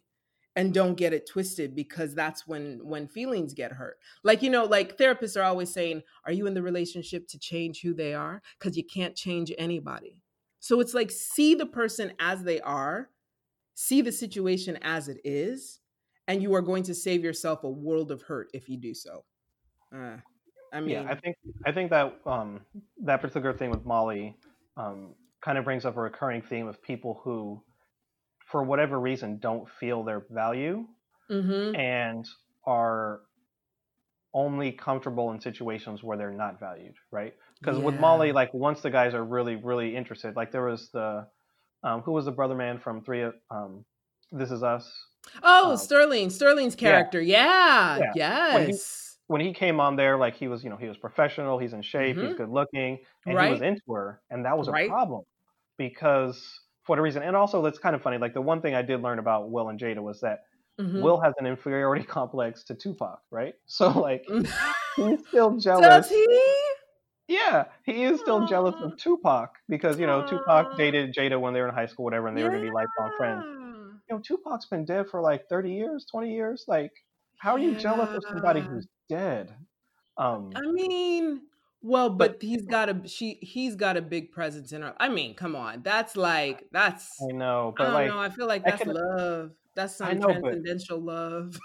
and don't get it twisted, because that's when, when feelings get hurt. Like, you know, like therapists are always saying, are you in the relationship to change who they are? Because you can't change anybody. So it's like, see the person as they are, see the situation as it is, and you are going to save yourself a world of hurt if you do so. Uh, I mean, yeah, I think I think that um, that particular thing with Molly um, kind of brings up a recurring theme of people who, for whatever reason, don't feel their value mm-hmm. and are only comfortable in situations where they're not valued, right? Because yeah. with Molly, like once the guys are really, really interested, like there was the um, who was the brother man from three um, This Is Us? Oh, um, Sterling, Sterling's character, yeah, yeah. yeah. yes. When he came on there, like he was, you know, he was professional, he's in shape, mm-hmm. he's good looking, and right. he was into her. And that was a right. problem because for whatever reason. And also that's kind of funny. Like the one thing I did learn about Will and Jada was that mm-hmm. Will has an inferiority complex to Tupac, right? So like he's still jealous. Does he? Yeah. He is still Aww. jealous of Tupac because, you know, Aww. Tupac dated Jada when they were in high school, whatever, and they yeah. were going to be lifelong friends. You know, Tupac's been dead for like thirty years, twenty years. Like, how are you yeah. jealous of somebody who's dead? Um, I mean, well, but, but he's got a she. He's got a big presence in her. I mean, come on, that's like that's. I know, but I don't like, know. I feel like that's can, love. That's some I know, transcendental but, love.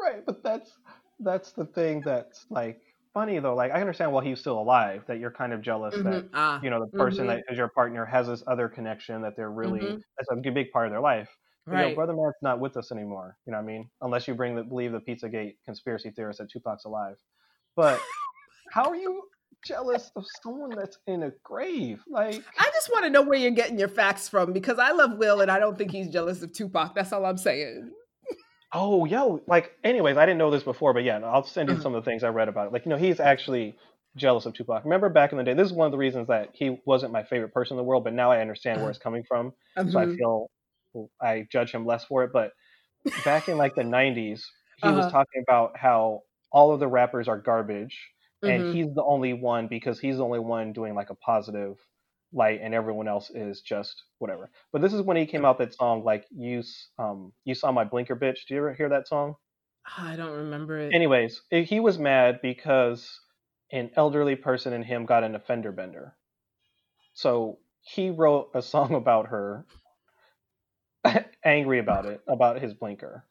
Right, but that's that's the thing that's like funny though. Like I understand while he's still alive that you're kind of jealous mm-hmm. that ah, you know the person mm-hmm. that is your partner has this other connection that they're really mm-hmm. that's a big part of their life. You right. know, Brother Mark's not with us anymore. You know what I mean? Unless you bring the believe the Pizzagate conspiracy theorist that Tupac's alive. But how are you jealous of someone that's in a grave? Like, I just want to know where you're getting your facts from, because I love Will and I don't think he's jealous of Tupac. That's all I'm saying. Oh, yo. Like, anyways, I didn't know this before, but yeah, I'll send you some of the things I read about it. Like, you know, he's actually jealous of Tupac. Remember back in the day, this is one of the reasons that he wasn't my favorite person in the world, but now I understand where it's coming from. Mm-hmm. So I feel... I judge him less for it, but back in like the nineties, he uh-huh. was talking about how all of the rappers are garbage, mm-hmm. and he's the only one because he's the only one doing like a positive light, and everyone else is just whatever. But this is when he came out that song, like you, um, you saw my blinker, bitch. Do you ever hear that song? I don't remember it. Anyways, he was mad because an elderly person and him got in a fender bender, so he wrote a song about her. Angry about it, about his blinker,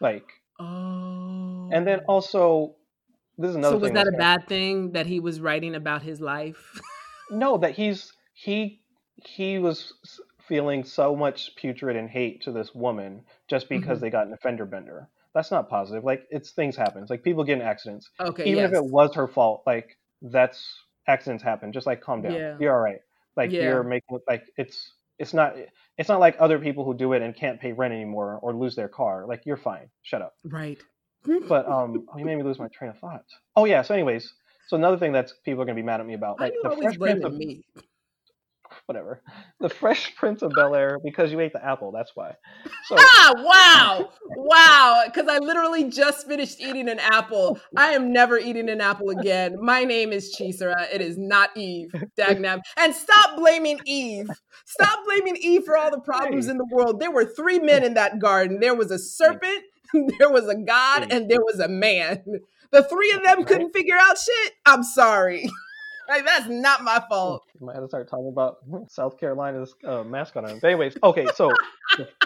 like. Oh. And then also, this is another. So was that a bad thing that he was writing about his life? No, that he's he he was feeling so much putrid and hate to this woman just because mm-hmm. they got an offender bender. That's not positive. Like it's things happen. It's like people get in accidents. Okay. Even yes. if it was her fault, like that's accidents happen. Just like calm down. Yeah. You're all right. Like yeah. you're making like it's. It's not it's not like other people who do it and can't pay rent anymore or lose their car. Like, you're fine. Shut up. Right. But um, oh, you made me lose my train of thought. Oh, yeah. So anyways, so another thing that people are going to be mad at me about. Like the Fresh Prince of me. Whatever. The Fresh Prince of Bel-Air, because you ate the apple. That's why. So, ah, wow. Wow. Because I literally just finished eating an apple. I am never eating an apple again. My name is Chisera. It is not Eve. Dagnab. And stop blaming Eve. Stop blaming Eve for all the problems in the world. There were three men in that garden. There was a serpent, there was a god, and there was a man. The three of them couldn't figure out shit. I'm sorry. Like, that's not my fault. I had to start talking about South Carolina's uh, mascot. But anyways, okay, so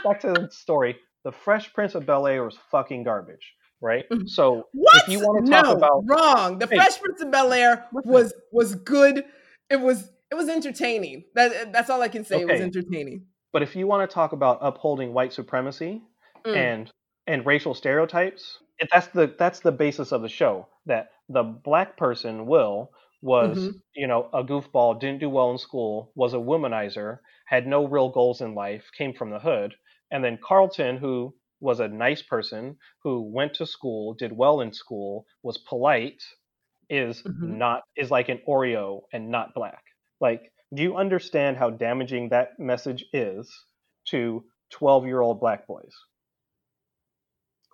back to the story. The Fresh Prince of Bel-Air was fucking garbage, right? So what? If you want to talk no, about wrong, the hey, Fresh Prince of Bel-Air was was good. It was it was entertaining. That that's all I can say. Okay. It was entertaining. But if you want to talk about upholding white supremacy mm. and and racial stereotypes, that's the that's the basis of the show, that the black person, Will, was, mm-hmm. you know, a goofball, didn't do well in school, was a womanizer, had no real goals in life, came from the hood. And then Carlton, who was a nice person, who went to school, did well in school, was polite, is mm-hmm. not is like an Oreo and not black. Like, do you understand how damaging that message is to twelve-year-old black boys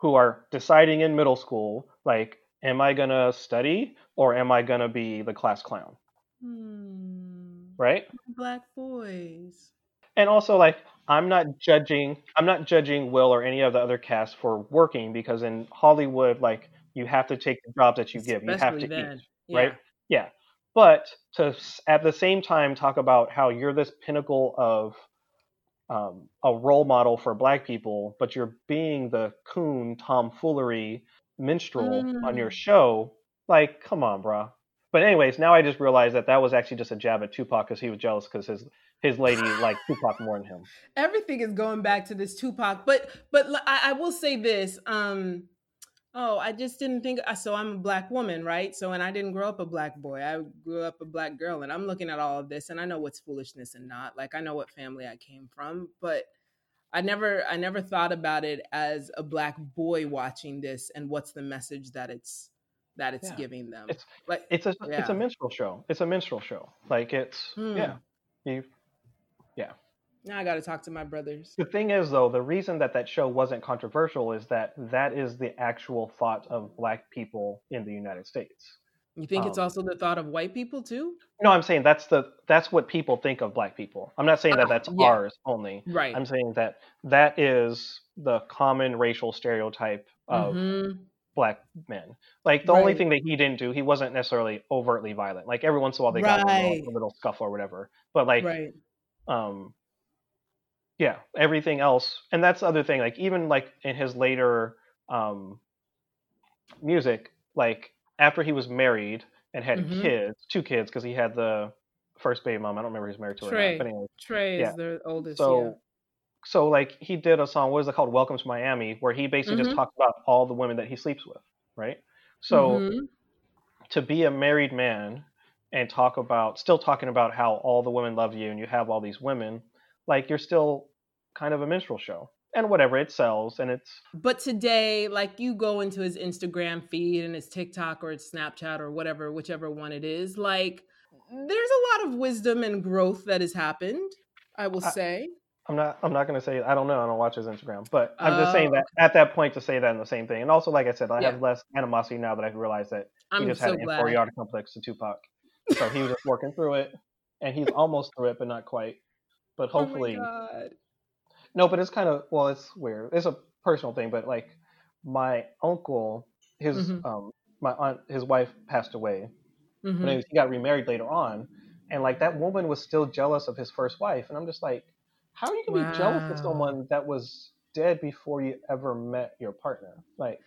who are deciding in middle school, like, am I going to study or am I going to be the class clown? Hmm. Right? Black boys. And also, like, I'm not judging, I'm not judging Will or any of the other cast for working, because in Hollywood, like, you have to take the job that you give. Especially you have to then. Eat, yeah. right? Yeah. But to at the same time talk about how you're this pinnacle of um, a role model for black people, but you're being the coon tomfoolery minstrel mm. on your show. Like, come on, bro. But anyways, now I just realized that that was actually just a jab at Tupac because he was jealous because his his lady liked Tupac more than him. Everything is going back to this Tupac. But but I, I will say this. Um, Oh, I just didn't think, so I'm a black woman, right? So, and I didn't grow up a black boy. I grew up a black girl, and I'm looking at all of this, and I know what's foolishness and not. Like, I know what family I came from, but I never, I never thought about it as a black boy watching this and what's the message that it's, that it's yeah. giving them. It's like, it's a, yeah. it's a minstrel show. It's a minstrel show. Like it's, mm. yeah. You, yeah. Now I got to talk to my brothers. The thing is, though, the reason that that show wasn't controversial is that that is the actual thought of black people in the United States. You think um, it's also the thought of white people, too? No, I'm saying that's the that's what people think of black people. I'm not saying that that's yeah. ours only. Right. I'm saying that that is the common racial stereotype of mm-hmm. black men. Like, the right. only thing that he didn't do, he wasn't necessarily overtly violent. Like, every once in a while, they right. got a little, a little scuffle or whatever. But, like... Right. um. Yeah, everything else. And that's the other thing, like, even like in his later um, music, like after he was married and had mm-hmm. kids, two kids, because he had the first baby mom. I don't remember who's married to her. Trey. Or not, but anyway, Trey yeah. is the oldest. So, yeah. so like he did a song, what is it called? Welcome to Miami, where he basically mm-hmm. just talked about all the women that he sleeps with, right? So mm-hmm. to be a married man and talk about, still talking about how all the women love you and you have all these women, like, you're still kind of a minstrel show. And whatever, it sells, and it's... But today, like, you go into his Instagram feed and his TikTok or his Snapchat or whatever, whichever one it is, like, there's a lot of wisdom and growth that has happened, I will I, say. I'm not I'm not going to say... I don't know. I don't watch his Instagram. But I'm uh, just saying that at that point to say that in the same thing. And also, like I said, I yeah. have less animosity now that I've realized that I'm he just so had an inferiority complex to Tupac. So he was just working through it, and he's almost through it, but not quite. But hopefully, oh my God. No, but it's kind of, well, it's weird. It's a personal thing, but like my uncle, his, mm-hmm. um, my aunt, his wife passed away. Mm-hmm. But anyways, he got remarried later on. And like that woman was still jealous of his first wife. And I'm just like, how are you going to wow. be jealous of someone that was dead before you ever met your partner? Like,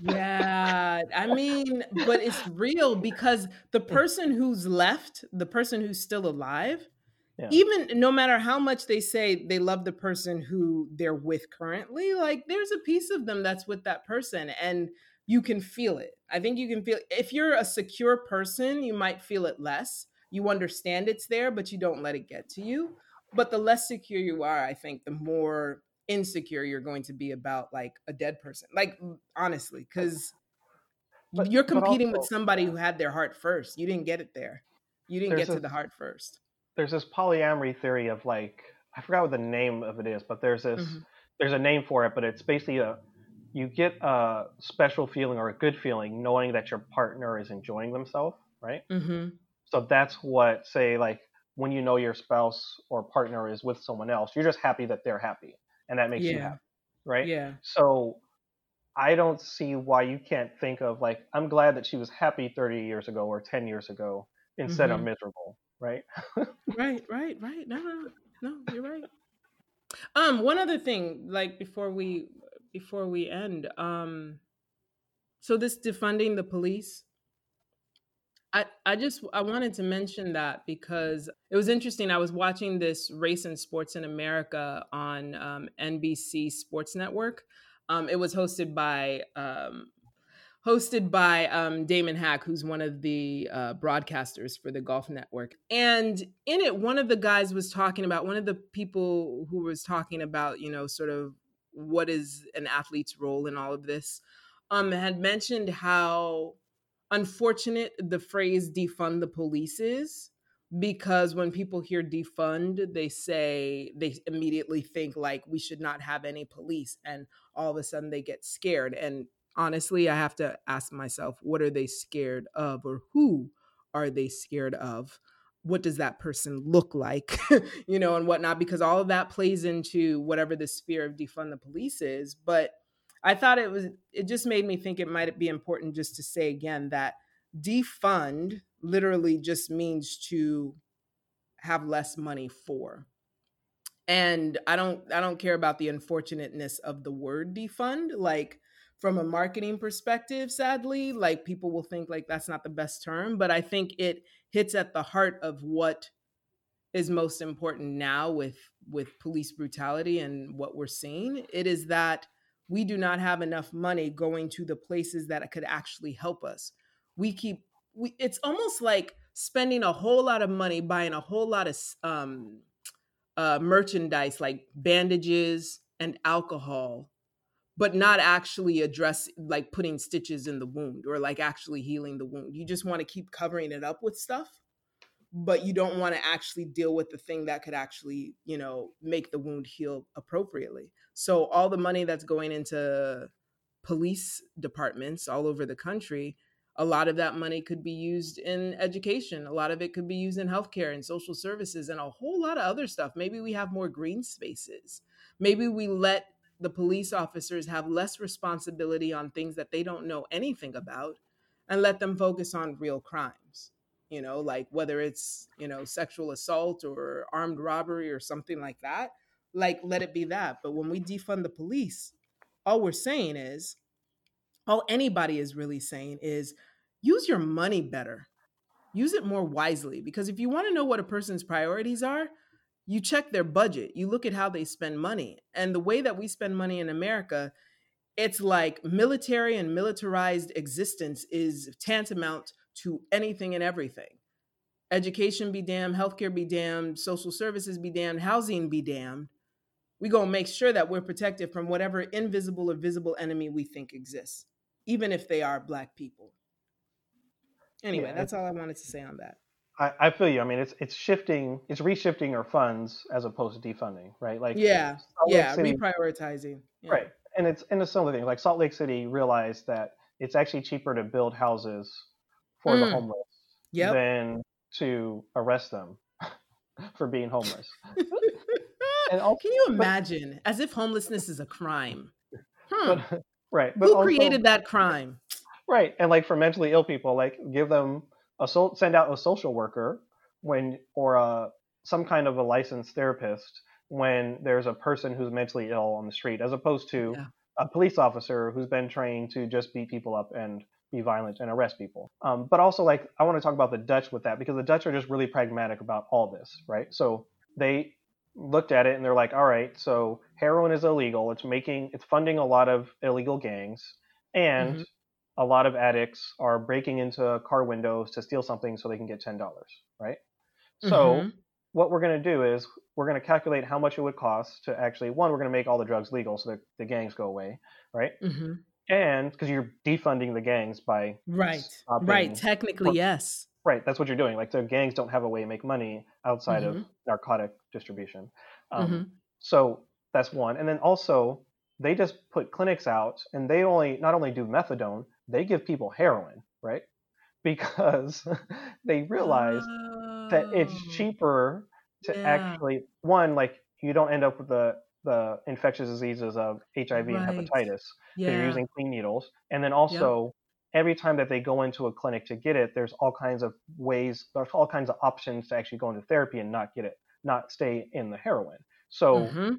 yeah, I mean, but it's real because the person who's left, the person who's still alive, yeah. even no matter how much they say they love the person who they're with currently, like there's a piece of them that's with that person and you can feel it. I think you can feel it. If you're a secure person, you might feel it less. You understand it's there, but you don't let it get to you. But the less secure you are, I think the more insecure you're going to be about like a dead person. Like, honestly, because you're competing but also, with somebody who had their heart first. You didn't get it there. You didn't get to a- the heart first. There's this polyamory theory of like, I forgot what the name of it is, but there's this, mm-hmm. there's a name for it, but it's basically a, you get a special feeling or a good feeling knowing that your partner is enjoying themselves, right? Mm-hmm. So that's what, say, like when you know your spouse or partner is with someone else, you're just happy that they're happy and that makes yeah. you happy, right? Yeah. So I don't see why you can't think of like, I'm glad that she was happy thirty years ago or ten years ago instead mm-hmm. of miserable. Right. right, right, right. No, no, no, you're right. Um, one other thing, like before we before we end, um, so this defunding the police, I, I just, I wanted to mention that because it was interesting. I was watching this Race and Sports in America on um, N B C Sports Network. Um, it was hosted by, um, hosted by um, Damon Hack, who's one of the uh, broadcasters for the Golf Network. And in it, one of the guys was talking about, one of the people who was talking about, you know, sort of what is an athlete's role in all of this, um, had mentioned how unfortunate the phrase defund the police is, because when people hear defund, they say, they immediately think like we should not have any police, and all of a sudden they get scared. And honestly, I have to ask myself, what are they scared of, or who are they scared of? What does that person look like, you know, and whatnot, because all of that plays into whatever the sphere of defund the police is. But I thought it was, it just made me think it might be important just to say again that defund literally just means to have less money for. And I don't, I don't care about the unfortunateness of the word defund. Like from a marketing perspective, sadly, like people will think like that's not the best term, but I think it hits at the heart of what is most important now with, with police brutality and what we're seeing. It is that we do not have enough money going to the places that could actually help us. We keep, we, it's almost like spending a whole lot of money, buying a whole lot of um, uh, merchandise like bandages and alcohol, but not actually address like putting stitches in the wound or like actually healing the wound. You just want to keep covering it up with stuff, but you don't want to actually deal with the thing that could actually, you know, make the wound heal appropriately. So all the money that's going into police departments all over the country, a lot of that money could be used in education. A lot of it could be used in healthcare and social services and a whole lot of other stuff. Maybe we have more green spaces. Maybe we let the police officers have less responsibility on things that they don't know anything about and let them focus on real crimes. You know, like whether it's, you know, sexual assault or armed robbery or something like that, like let it be that. But when we defund the police, all we're saying is, all anybody is really saying is use your money better, use it more wisely. Because if you want to know what a person's priorities are, you check their budget, you look at how they spend money. And the way that we spend money in America, it's like military and militarized existence is tantamount to anything and everything. Education be damned, healthcare be damned, social services be damned, housing be damned. We gonna make sure that we're protected from whatever invisible or visible enemy we think exists, even if they are Black people. Anyway, yeah, that's all I wanted to say on that. I, I feel you. I mean, it's it's shifting, it's reshifting our funds as opposed to defunding, right? Like yeah, yeah, City, reprioritizing, yeah. Right? And it's and it's similar thing. Like Salt Lake City realized that it's actually cheaper to build houses for mm. the homeless yep. than to arrest them for being homeless. And also, can you imagine but, as if homelessness is a crime? Hmm. But, right. But who also, created that crime? Right. And like for mentally ill people, like give them a so- send out a social worker when or a, some kind of a licensed therapist when there's a person who's mentally ill on the street, as opposed to yeah. a police officer who's been trained to just beat people up and be violent and arrest people. Um, but also, like, I want to talk about the Dutch with that, because the Dutch are just really pragmatic about all this, right? So they looked at it and they're like, all right, so heroin is illegal. It's making, it's funding a lot of illegal gangs, and mm-hmm. a lot of addicts are breaking into car windows to steal something so they can get ten dollars, right? Mm-hmm. So what we're going to do is we're going to calculate how much it would cost to actually, one, we're going to make all the drugs legal so that the gangs go away, right? Mm-hmm. And because you're defunding the gangs by right, stopping, right, technically or, yes, right. That's what you're doing. Like the gangs don't have a way to make money outside mm-hmm. of narcotic distribution. Um, mm-hmm. So that's one. And then also they just put clinics out, and they only not only do methadone, they give people heroin, right? Because they realize oh, that it's cheaper to yeah. actually one, like you don't end up with the the infectious diseases of H I V right. and hepatitis. Yeah. They're using clean needles. And then also yep. every time that they go into a clinic to get it, there's all kinds of ways, there's all kinds of options to actually go into therapy and not get it, not stay in the heroin. So mm-hmm.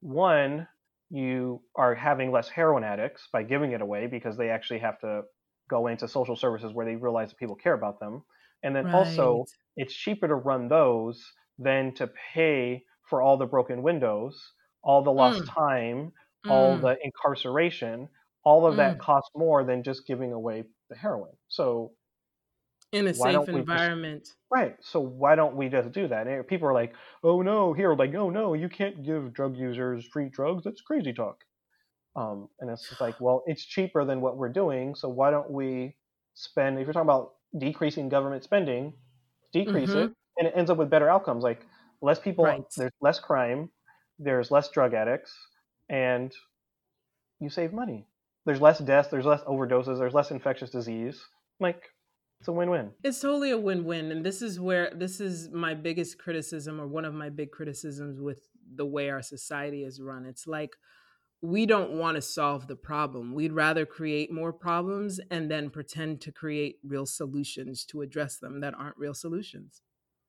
one, you are having less heroin addicts by giving it away because they actually have to go into social services where they realize that people care about them. And then right. also it's cheaper to run those than to pay for all the broken windows, all the lost mm. time, mm. all the incarceration, all of mm. that costs more than just giving away the heroin. So in a safe environment. Just, right. So why don't we just do that? And people are like, oh no, here like, oh no, you can't give drug users free drugs. That's crazy talk. Um, and it's just like, well, it's cheaper than what we're doing. So why don't we spend, if you're talking about decreasing government spending, decrease mm-hmm. it, and it ends up with better outcomes. Like less people, right. there's less crime, there's less drug addicts, and you save money. There's less deaths, there's less overdoses, there's less infectious disease. Like it's a win-win. It's totally a win-win. And this is where, this is my biggest criticism, or one of my big criticisms with the way our society is run. It's like, we don't want to solve the problem. We'd rather create more problems and then pretend to create real solutions to address them that aren't real solutions.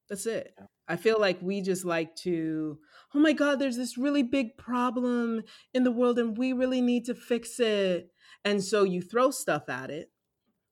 That's it. Yeah. I feel like we just like to, oh my God, there's this really big problem in the world and we really need to fix it. And so you throw stuff at it,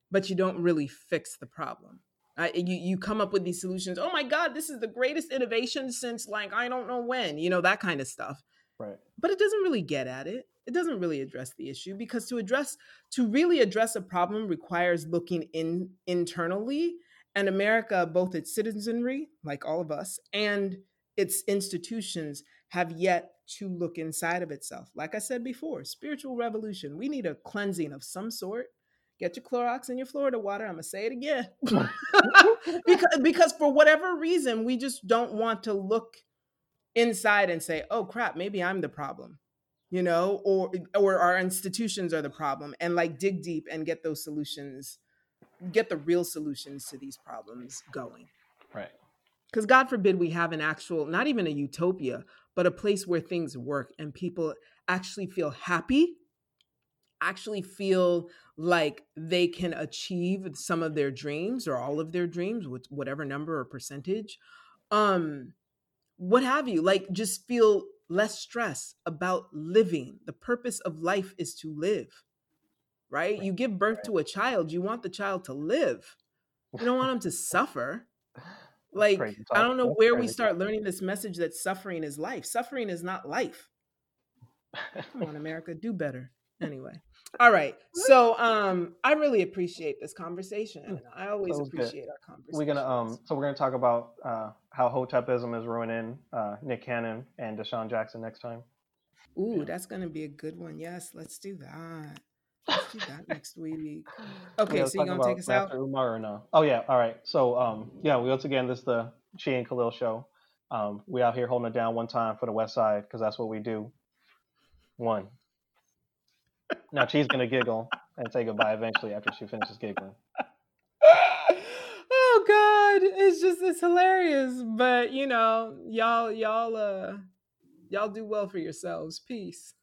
but you don't really fix the problem. I, you, you come up with these solutions. Oh my God, this is the greatest innovation since like, I don't know when, you know, that kind of stuff. Right. But it doesn't really get at it. It doesn't really address the issue, because to address, to really address a problem requires looking in internally. And America, both its citizenry, like all of us, and its institutions have yet to look inside of itself. Like I said before, spiritual revolution. We need a cleansing of some sort. Get your Clorox and your Florida water. I'm going to say it again. because, because for whatever reason, we just don't want to look inside and say, oh crap, maybe I'm the problem, you know, or or our institutions are the problem, and like dig deep and get those solutions, get the real solutions to these problems going. Right. Because God forbid we have an actual, not even a utopia, but a place where things work and people actually feel happy, actually feel like they can achieve some of their dreams or all of their dreams, with whatever number or percentage. Um, what have you, like just feel less stress about living. The purpose of life is to live, right? right. You give birth right. to a child, you want the child to live. You don't want them to suffer. Like, I don't know That's where we start talk. learning this message that suffering is life. Suffering is not life. Come on, America, do better. Anyway. All right. So um, I really appreciate this conversation. I always appreciate good. our conversation. We're gonna um, so we're gonna talk about uh, how hotepism is ruining uh, Nick Cannon and Deshaun Jackson next time. Ooh, yeah. That's gonna be a good one. Yes, let's do that. Let's do that next week. Okay, yeah, so you gonna take us out? Umar or no? Oh yeah. All right. So um, yeah, we once again this is the Chi and Khalil show. Um, we out here holding it down one time for the West Side because that's what we do. One. Now she's going to giggle and say goodbye eventually after she finishes giggling. Oh, God. It's just, it's hilarious. But, you know, y'all, y'all, uh, y'all do well for yourselves. Peace.